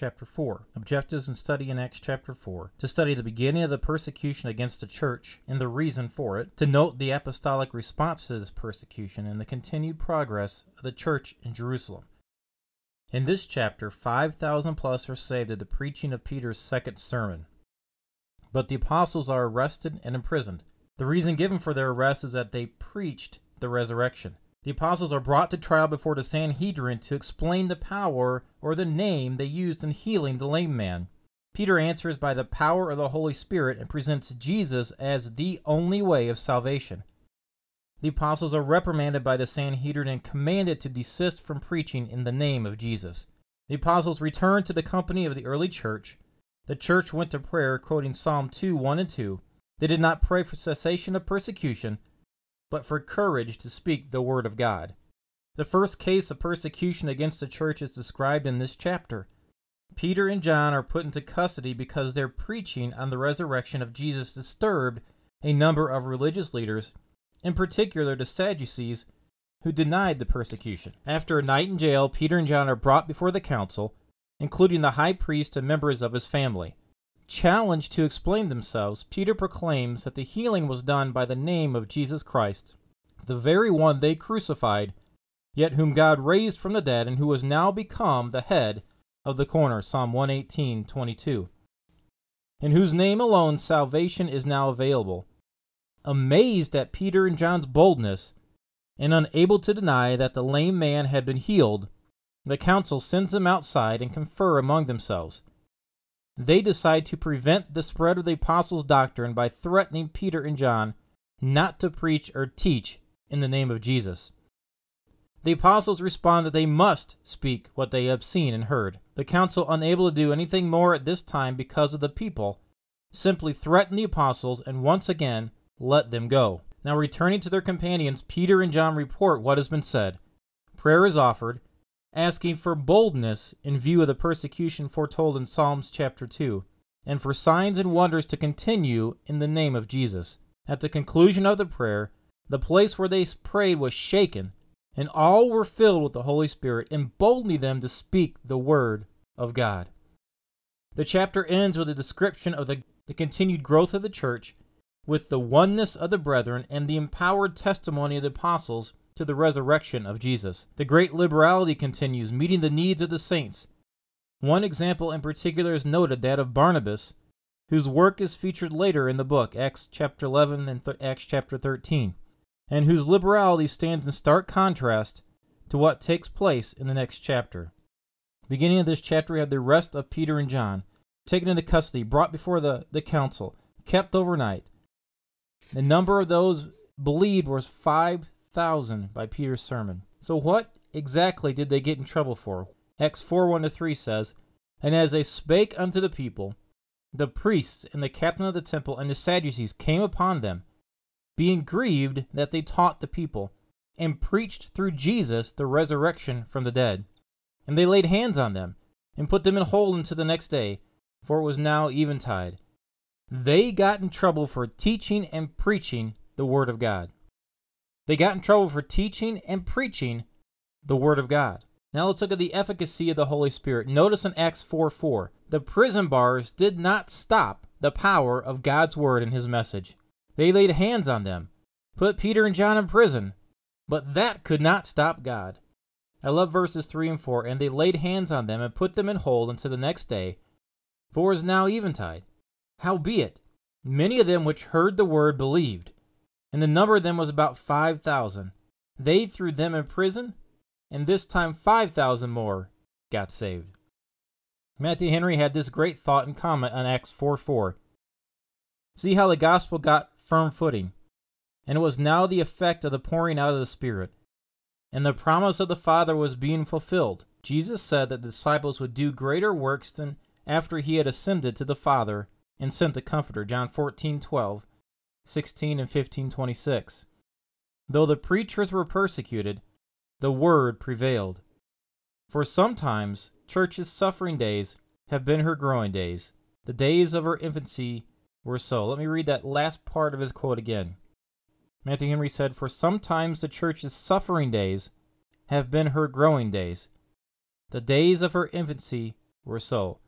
chapter 4. Objectives and study in Acts chapter 4. To study the beginning of the persecution against the church and the reason for it. To note the apostolic response to this persecution and the continued progress of the church in Jerusalem. In this chapter, 5,000 plus are saved at the preaching of Peter's second sermon. But the apostles are arrested and imprisoned. The reason given for their arrest is that they preached the resurrection. The apostles are brought to trial before the Sanhedrin to explain the power or the name they used in healing the lame man. Peter answers by the power of the Holy Spirit and presents Jesus as the only way of salvation. The apostles are reprimanded by the Sanhedrin and commanded to desist from preaching in the name of Jesus. The apostles returned to the company of the early church. The church went to prayer, quoting Psalm 2, 1 and 2. They did not pray for cessation of persecution, but for courage to speak the word of God. The first case of persecution against the church is described in this chapter. Peter and John are put into custody because their preaching on the resurrection of Jesus disturbed a number of religious leaders, in particular the Sadducees, who denied the persecution. After a night in jail, Peter and John are brought before the council, including the high priest and members of his family. Challenged to explain themselves, Peter proclaims that the healing was done by the name of Jesus Christ, the very one they crucified, yet whom God raised from the dead and who has now become the head of the corner, Psalm 118, 22, in whose name alone salvation is now available. Amazed at Peter and John's boldness, and unable to deny that the lame man had been healed, the council sends them outside and confer among themselves. They decide to prevent the spread of the apostles' doctrine by threatening Peter and John not to preach or teach in the name of Jesus. The apostles respond that they must speak what they have seen and heard. The council, unable to do anything more at this time because of the people, simply threaten the apostles and once again let them go. Now returning to their companions, Peter and John report what has been said. Prayer is offered, asking for boldness in view of the persecution foretold in Psalms chapter 2, and for signs and wonders to continue in the name of Jesus. At the conclusion of the prayer, the place where they prayed was shaken, and all were filled with the Holy Spirit, emboldening them to speak the word of God. The chapter ends with a description of the continued growth of the church, with the oneness of the brethren and the empowered testimony of the apostles to the resurrection of Jesus. The great liberality continues, meeting the needs of the saints. One example in particular is noted, that of Barnabas, whose work is featured later in the book, Acts chapter 11 and Acts chapter 13, and whose liberality stands in stark contrast to what takes place in the next chapter. Beginning of this chapter, we have the arrest of Peter and John, taken into custody, brought before the council, kept overnight. The number of those believed was 5,000 by Peter's sermon. So what exactly did they get in trouble for? Acts 4, 1-3 says, "And as they spake unto the people, the priests and the captain of the temple and the Sadducees came upon them, being grieved that they taught the people, and preached through Jesus the resurrection from the dead. And they laid hands on them, and put them in hold unto the next day, for it was now eventide." They got in trouble for teaching and preaching the word of God. They got in trouble for teaching and preaching the word of God. Now let's look at the efficacy of the Holy Spirit. Notice in Acts 4:4, the prison bars did not stop the power of God's word and his message. They laid hands on them, put Peter and John in prison, but that could not stop God. I love verses 3 and 4, "And they laid hands on them and put them in hold until the next day, for it is now eventide. Howbeit, many of them which heard the word believed, and the number of them was about 5,000. They threw them in prison, and this time 5,000 more got saved." Matthew Henry had this great thought and comment on Acts 4:4. "See how the gospel got firm footing, and it was now the effect of the pouring out of the Spirit, and the promise of the Father was being fulfilled. Jesus said that the disciples would do greater works than after he had ascended to the Father and sent the Comforter," John 14:12. 16 and 15:26. "Though the preachers were persecuted, the word prevailed. For sometimes church's suffering days have been her growing days. The days of her infancy were so." Let me read that last part of his quote again. Matthew Henry said, "For sometimes the church's suffering days have been her growing days. The days of her infancy were so.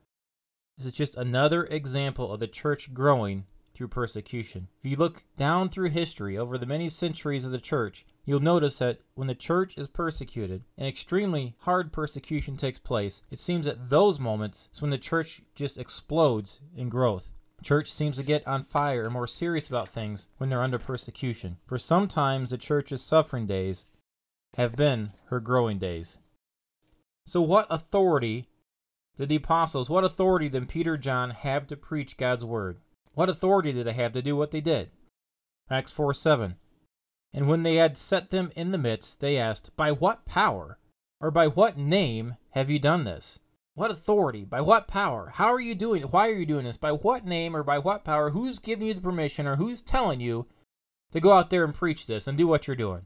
This is just another example of the church growing through persecution. If you look down through history over the many centuries of the church, you'll notice that when the church is persecuted, and extremely hard persecution takes place, it seems at those moments is when the church just explodes in growth. Church seems to get on fire and more serious about things when they're under persecution. For sometimes the church's suffering days have been her growing days. So what authority did the apostles, what authority did Peter and John have to preach God's word? What authority did they have to do what they did? Acts 4:7. And when they had set them in the midst, they asked, by what power or by what name have you done this? What authority? By what power? How are you doing it? Why are you doing this? By what name or by what power? Who's giving you the permission or who's telling you to go out there and preach this and do what you're doing?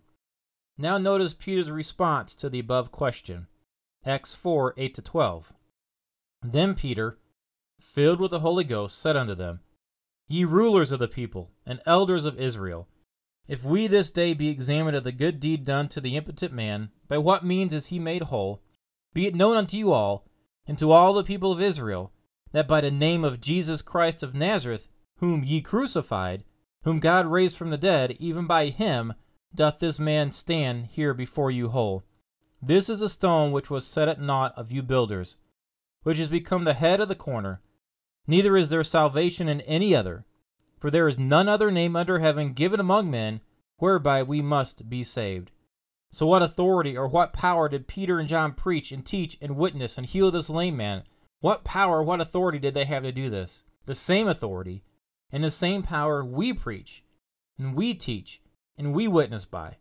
Now notice Peter's response to the above question. Acts 4, 8-12. Then Peter, filled with the Holy Ghost, said unto them, Ye rulers of the people and elders of Israel, if we this day be examined of the good deed done to the impotent man, by what means is he made whole, be it known unto you all, and to all the people of Israel, that by the name of Jesus Christ of Nazareth, whom ye crucified, whom God raised from the dead, even by him doth this man stand here before you whole. This is a stone which was set at naught of you builders, which is become the head of the corner. Neither is there salvation in any other, for there is none other name under heaven given among men, whereby we must be saved. So what authority or what power did Peter and John preach and teach and witness and heal this lame man? What power, what authority did they have to do this? The same authority and the same power we preach and we teach and we witness by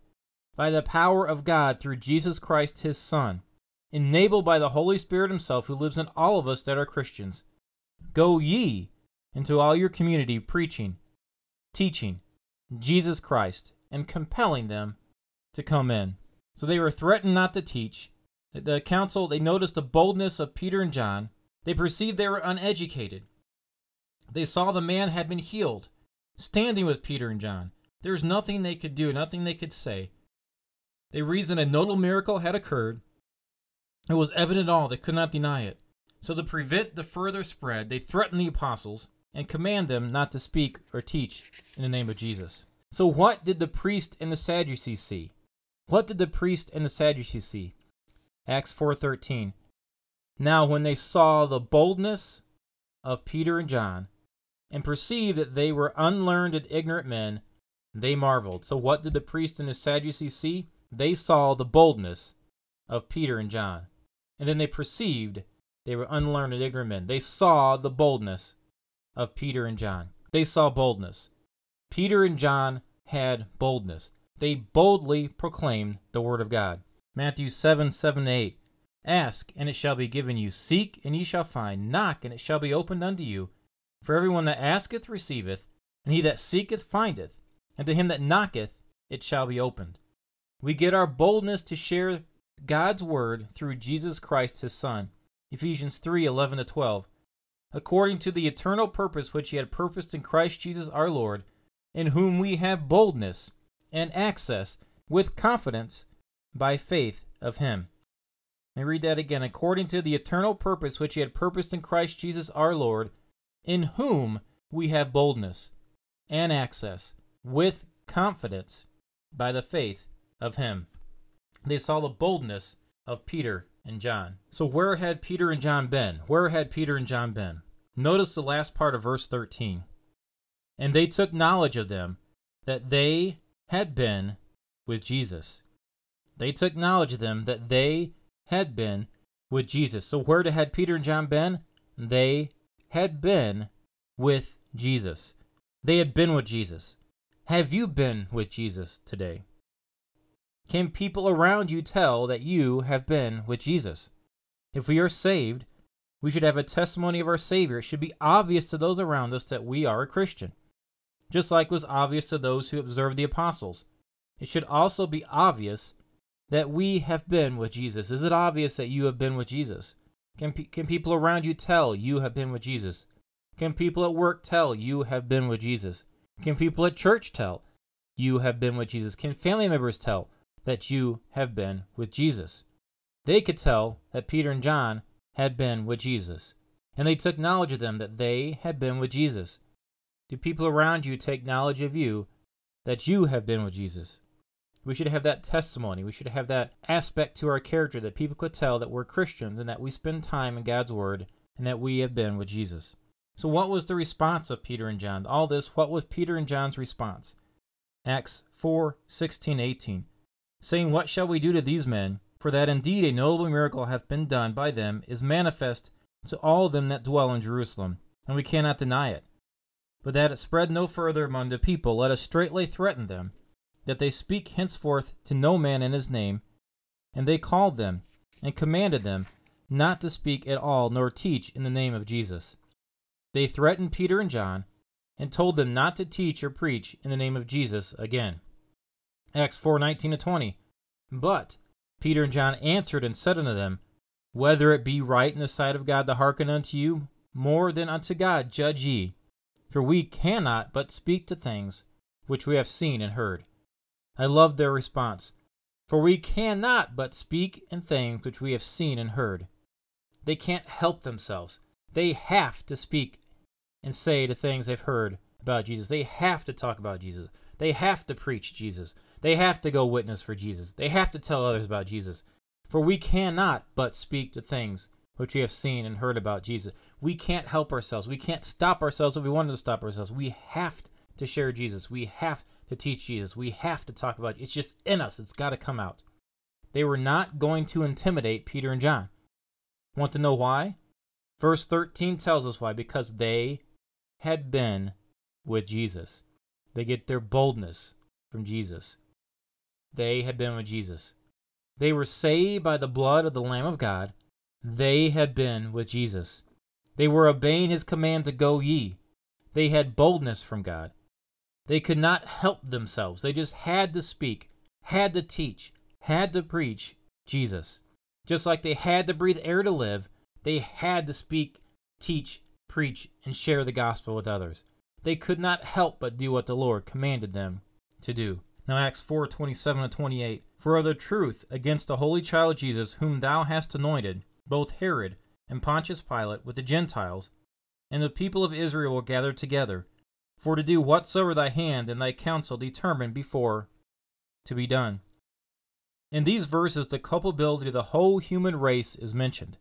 the power of God through Jesus Christ his Son, enabled by the Holy Spirit himself who lives in all of us that are Christians. Go ye into all your community preaching, teaching Jesus Christ and compelling them to come in. So they were threatened not to teach. The council, they noticed the boldness of Peter and John. They perceived they were uneducated. They saw the man had been healed, standing with Peter and John. There was nothing they could do, nothing they could say. They reasoned a notable miracle had occurred. It was evident all, they could not deny it. So to prevent the further spread, they threatened the apostles and command them not to speak or teach in the name of Jesus. So what did the priest and the Sadducees see? What did the priest and the Sadducees see? Acts 4:13. Now when they saw the boldness of Peter and John, and perceived that they were unlearned and ignorant men, they marveled. So what did the priest and the Sadducees see? They saw the boldness of Peter and John. And then they perceived they were unlearned and ignorant men. They saw the boldness of Peter and John. They saw boldness. Peter and John had boldness. They boldly proclaimed the word of God. Matthew 7, 7, 8. Ask, and it shall be given you. Seek, and ye shall find. Knock, and it shall be opened unto you. For everyone that asketh receiveth, and he that seeketh findeth. And to him that knocketh, it shall be opened. We get our boldness to share God's word through Jesus Christ his Son. Ephesians 3, 11-12. According to the eternal purpose which he had purposed in Christ Jesus our Lord, in whom we have boldness and access with confidence by faith of him. Let me read that again. According to the eternal purpose which he had purposed in Christ Jesus our Lord, in whom we have boldness and access with confidence by the faith of him. They saw the boldness of Peter and John. So where had Peter and John been? Where had Peter and John been? Notice the last part of verse 13. And they took knowledge of them, that they had been with Jesus. They took knowledge of them that they had been with Jesus. So where had Peter and John been? They had been with Jesus. They had been with Jesus. Have you been with Jesus today? Can people around you tell that you have been with Jesus? If we are saved, we should have a testimony of our Savior. It should be obvious to those around us that we are a Christian, just like was obvious to those who observed the apostles. It should also be obvious that we have been with Jesus. Is it obvious that you have been with Jesus? Can people around you tell you have been with Jesus? Can people at work tell you have been with Jesus? Can people at church tell you have been with Jesus? Can family members tell that you have been with Jesus? They could tell that Peter and John had been with Jesus, and they took knowledge of them that they had been with Jesus. Do people around you take knowledge of you that you have been with Jesus? We should have that testimony. We should have that aspect to our character that people could tell that we're Christians and that we spend time in God's Word and that we have been with Jesus. So what was the response of Peter and John? All this, what was Peter and John's response? Acts 4, 16, 18. Saying, "What shall we do to these men? For that indeed a notable miracle hath been done by them is manifest to all them that dwell in Jerusalem, and we cannot deny it. But that it spread no further among the people, let us straightly threaten them, that they speak henceforth to no man in his name. And they called them, and commanded them, not to speak at all, nor teach in the name of Jesus." They threatened Peter and John, and told them not to teach or preach in the name of Jesus again. Acts 4:19-20. But Peter and John answered and said unto them, "Whether it be right in the sight of God to hearken unto you, more than unto God judge ye. For we cannot but speak to things which we have seen and heard." I love their response. For we cannot but speak in things which we have seen and heard. They can't help themselves. They have to speak and say the things they've heard about Jesus. They have to talk about Jesus. They have to preach Jesus. They have to go witness for Jesus. They have to tell others about Jesus. For we cannot but speak the things which we have seen and heard about Jesus. We can't help ourselves. We can't stop ourselves if we wanted to stop ourselves. We have to share Jesus. We have to teach Jesus. We have to talk about it. It's just in us. It's got to come out. They were not going to intimidate Peter and John. Want to know why? Verse 13 tells us why. Because they had been with Jesus. They get their boldness from Jesus. They had been with Jesus. They were saved by the blood of the Lamb of God. They had been with Jesus. They were obeying his command to go ye. They had boldness from God. They could not help themselves. They just had to speak, had to teach, had to preach Jesus. Just like they had to breathe air to live, they had to speak, teach, preach, and share the gospel with others. They could not help but do what the Lord commanded them to do. Now Acts 4:27-28. For of the truth against the holy child Jesus, whom thou hast anointed, both Herod and Pontius Pilate with the Gentiles, and the people of Israel were gathered together, for to do whatsoever thy hand and thy counsel determined before to be done. In these verses, the culpability of the whole human race is mentioned.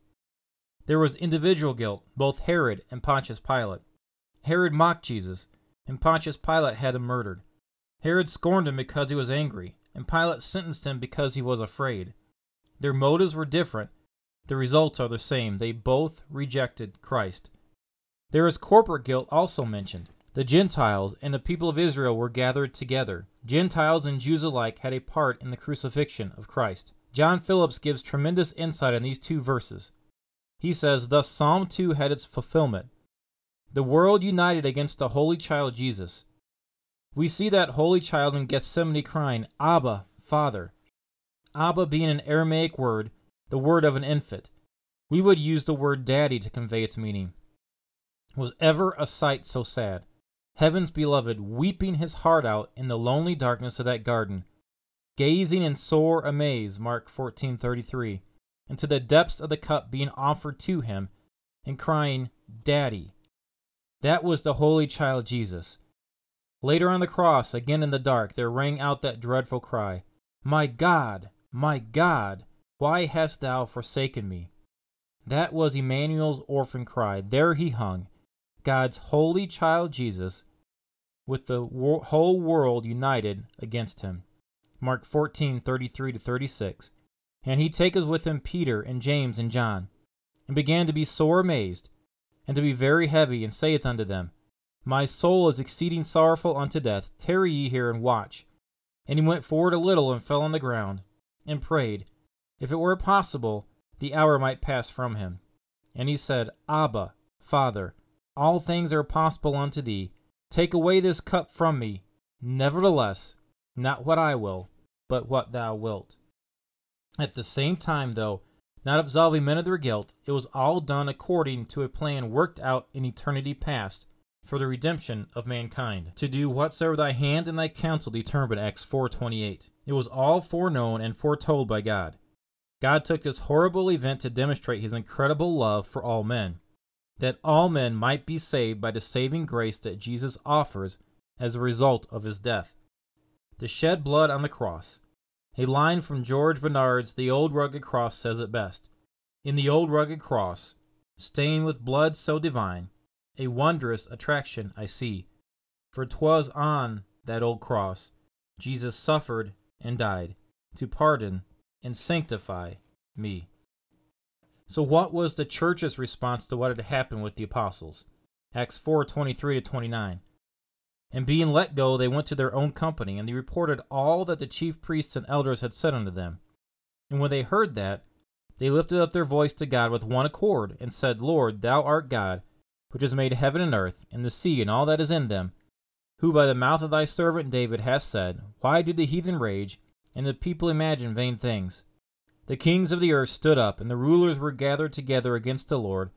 There was individual guilt, both Herod and Pontius Pilate. Herod mocked Jesus, and Pontius Pilate had him murdered. Herod scorned him because he was angry, and Pilate sentenced him because he was afraid. Their motives were different. The results are the same. They both rejected Christ. There is corporate guilt also mentioned. The Gentiles and the people of Israel were gathered together. Gentiles and Jews alike had a part in the crucifixion of Christ. John Phillips gives tremendous insight in these two verses. He says, "Thus Psalm 2 had its fulfillment. The world united against the holy child Jesus. We see that holy child in Gethsemane crying, Abba, Father. Abba being an Aramaic word, the word of an infant. We would use the word daddy to convey its meaning. Was ever a sight so sad? Heaven's beloved weeping his heart out in the lonely darkness of that garden, gazing in sore amaze, Mark 14:33, into the depths of the cup being offered to him, and crying, Daddy." That was the holy child Jesus. Later on the cross, again in the dark, there rang out that dreadful cry, "My God, my God, why hast thou forsaken me?" That was Emmanuel's orphan cry. There he hung, God's holy child Jesus, with the whole world united against him. Mark 14:33-36. "And he taketh with him Peter and James and John, and began to be sore amazed, and to be very heavy, and saith unto them, My soul is exceeding sorrowful unto death. Tarry ye here and watch. And he went forward a little and fell on the ground, and prayed, if it were possible, the hour might pass from him. And he said, Abba, Father, all things are possible unto thee. Take away this cup from me. Nevertheless, not what I will, but what thou wilt." At the same time, though, not absolving men of their guilt, it was all done according to a plan worked out in eternity past, for the redemption of mankind. "To do whatsoever thy hand and thy counsel determined," Acts 4:28. It was all foreknown and foretold by God. God took this horrible event to demonstrate his incredible love for all men, that all men might be saved by the saving grace that Jesus offers as a result of his death. The shed blood on the cross. A line from George Bernard's The Old Rugged Cross says it best. In The Old Rugged Cross, stained with blood so divine, a wondrous attraction I see, for 'twas on that old cross Jesus suffered and died to pardon and sanctify me. So what was the church's response to what had happened with the apostles? Acts 4:23-29. And being let go, they went to their own company, and they reported all that the chief priests and elders had said unto them. And when they heard that, they lifted up their voice to God with one accord, and said, Lord, thou art God, which has made heaven and earth, and the sea, and all that is in them, who by the mouth of thy servant David hast said, Why did the heathen rage, and the people imagine vain things? The kings of the earth stood up, and the rulers were gathered together against the Lord,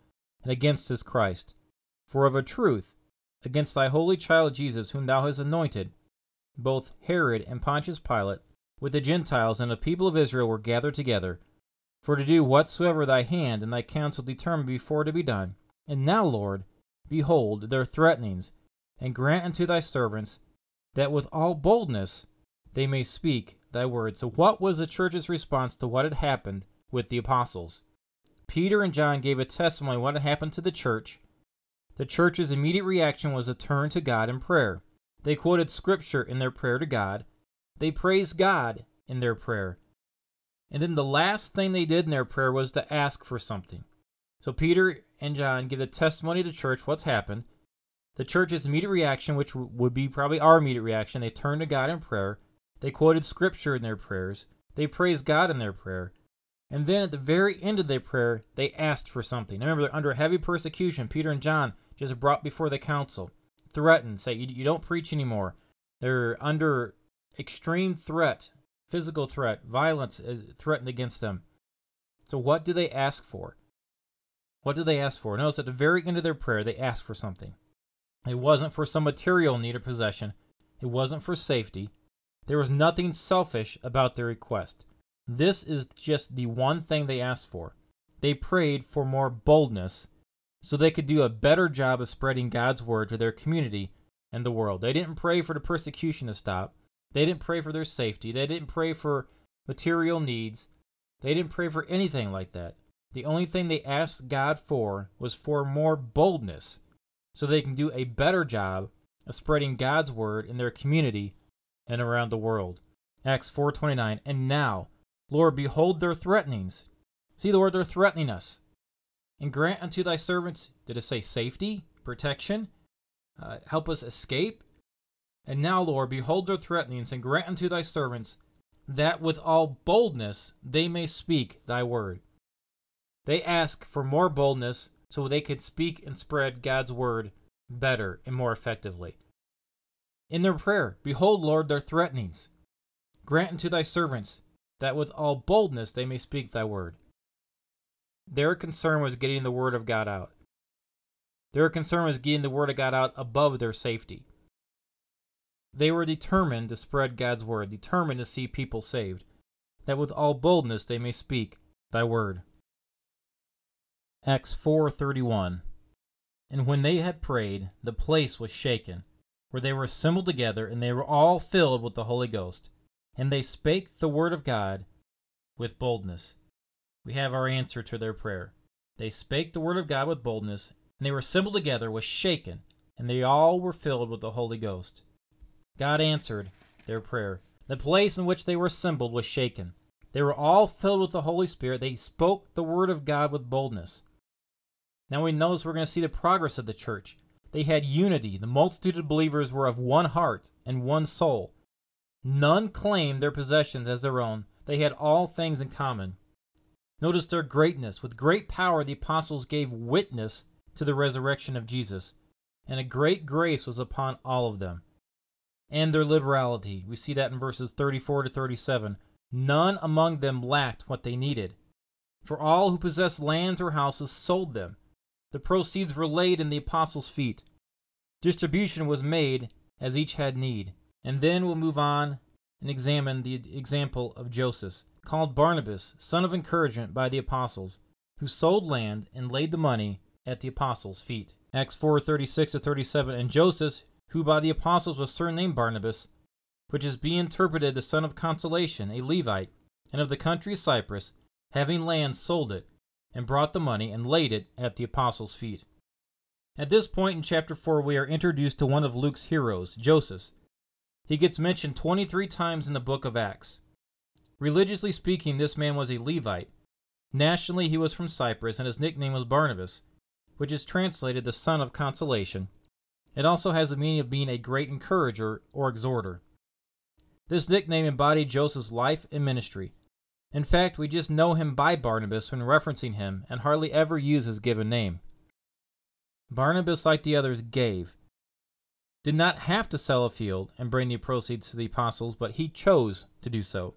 and against his Christ. For of a truth, against thy holy child Jesus, whom thou hast anointed, both Herod and Pontius Pilate, with the Gentiles and the people of Israel, were gathered together, for to do whatsoever thy hand and thy counsel determined before to be done. And now, Lord, behold their threatenings, and grant unto thy servants that with all boldness they may speak thy word. So what was the church's response to what had happened with the apostles? Peter and John gave a testimony of what had happened to the church. The church's immediate reaction was a turn to God in prayer. They quoted Scripture in their prayer to God. They praised God in their prayer. And then the last thing they did in their prayer was to ask for something. So Peter and John give the testimony to the church what's happened. The church's immediate reaction, which would be probably our immediate reaction, they turned to God in prayer. They quoted Scripture in their prayers. They praised God in their prayer. And then at the very end of their prayer, they asked for something. Now remember, they're under heavy persecution. Peter and John just brought before the council, threatened, say, you don't preach anymore. They're under extreme threat, physical threat, violence threatened against them. So what do they ask for? What do they ask for? Notice at the very end of their prayer, they asked for something. It wasn't for some material need or possession. It wasn't for safety. There was nothing selfish about their request. This is just the one thing they asked for. They prayed for more boldness so they could do a better job of spreading God's word to their community and the world. They didn't pray for the persecution to stop. They didn't pray for their safety. They didn't pray for material needs. They didn't pray for anything like that. The only thing they asked God for was for more boldness so they can do a better job of spreading God's word in their community and around the world. Acts 4:29, and now, Lord, behold their threatenings. See, Lord, they're threatening us. And grant unto thy servants, did it say safety, protection, help us escape? And now, Lord, behold their threatenings, and grant unto thy servants that with all boldness they may speak thy word. They ask for more boldness so they could speak and spread God's word better and more effectively. In their prayer, behold, Lord, their threatenings. Grant unto thy servants that with all boldness they may speak thy word. Their concern was getting the word of God out. Their concern was getting the word of God out above their safety. They were determined to spread God's word, determined to see people saved, that with all boldness they may speak thy word. Acts 4:31. And when they had prayed, the place was shaken, where they were assembled together, and they were all filled with the Holy Ghost. And they spake the word of God with boldness. We have our answer to their prayer. They spake the word of God with boldness, and they were assembled together, was shaken, and they all were filled with the Holy Ghost. God answered their prayer. The place in which they were assembled was shaken. They were all filled with the Holy Spirit. They spoke the word of God with boldness. Now we notice we're going to see the progress of the church. They had unity. The multitude of believers were of one heart and one soul. None claimed their possessions as their own. They had all things in common. Notice their greatness. With great power, the apostles gave witness to the resurrection of Jesus, and a great grace was upon all of them. And their liberality. We see that in verses 34-37. None among them lacked what they needed. For all who possessed lands or houses sold them. The proceeds were laid in the apostles' feet. Distribution was made as each had need. And then we'll move on and examine the example of Joseph. called Barnabas, son of encouragement by the apostles, who sold land and laid the money at the apostles' feet. Acts 4:36-37, and Joseph, who by the apostles was surnamed Barnabas, which is being interpreted the son of consolation, a Levite, and of the country of Cyprus, having land, sold it, and brought the money, and laid it at the apostles' feet. At this point in chapter 4, we are introduced to one of Luke's heroes, Joseph. He gets mentioned 23 times in the book of Acts. Religiously speaking, this man was a Levite. Nationally, he was from Cyprus, and his nickname was Barnabas, which is translated the son of consolation. It also has the meaning of being a great encourager or exhorter. This nickname embodied Joseph's life and ministry. In fact, we just know him by Barnabas when referencing him and hardly ever use his given name. Barnabas, like the others, gave. Did not have to sell a field and bring the proceeds to the apostles, but he chose to do so.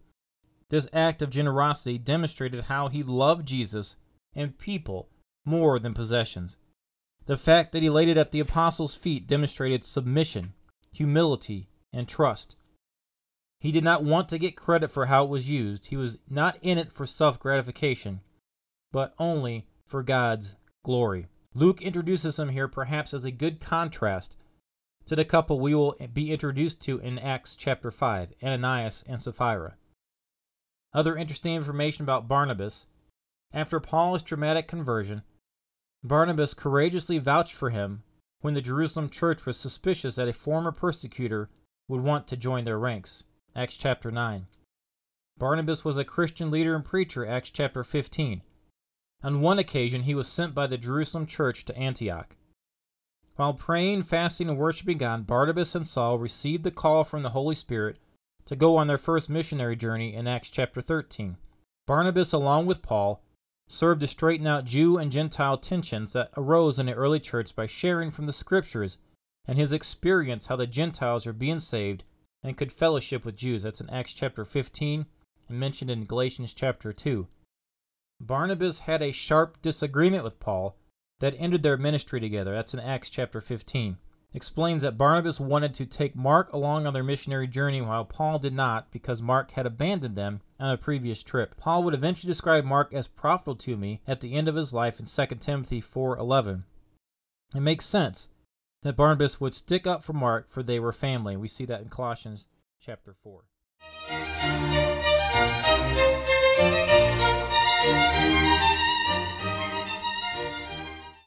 This act of generosity demonstrated how he loved Jesus and people more than possessions. The fact that he laid it at the apostles' feet demonstrated submission, humility, and trust. He did not want to get credit for how it was used. He was not in it for self-gratification, but only for God's glory. Luke introduces him here perhaps as a good contrast to the couple we will be introduced to in Acts chapter 5, Ananias and Sapphira. Other interesting information about Barnabas. After Paul's dramatic conversion, Barnabas courageously vouched for him when the Jerusalem church was suspicious that a former persecutor would want to join their ranks. Acts chapter 9. Barnabas was a Christian leader and preacher, Acts chapter 15. On one occasion, he was sent by the Jerusalem church to Antioch. While praying, fasting, and worshiping God, Barnabas and Saul received the call from the Holy Spirit to go on their first missionary journey in Acts chapter 13. Barnabas, along with Paul, served to straighten out Jew and Gentile tensions that arose in the early church by sharing from the Scriptures and his experience how the Gentiles are being saved and could fellowship with Jews. That's in Acts chapter 15 and mentioned in Galatians chapter 2. Barnabas had a sharp disagreement with Paul that ended their ministry together. That's in Acts chapter 15. Explains that Barnabas wanted to take Mark along on their missionary journey while Paul did not, because Mark had abandoned them on a previous trip. Paul would eventually describe Mark as profitable to me at the end of his life in 2 Timothy 4:11. It makes sense that Barnabas would stick up for Mark, for they were family. We see that in Colossians chapter 4.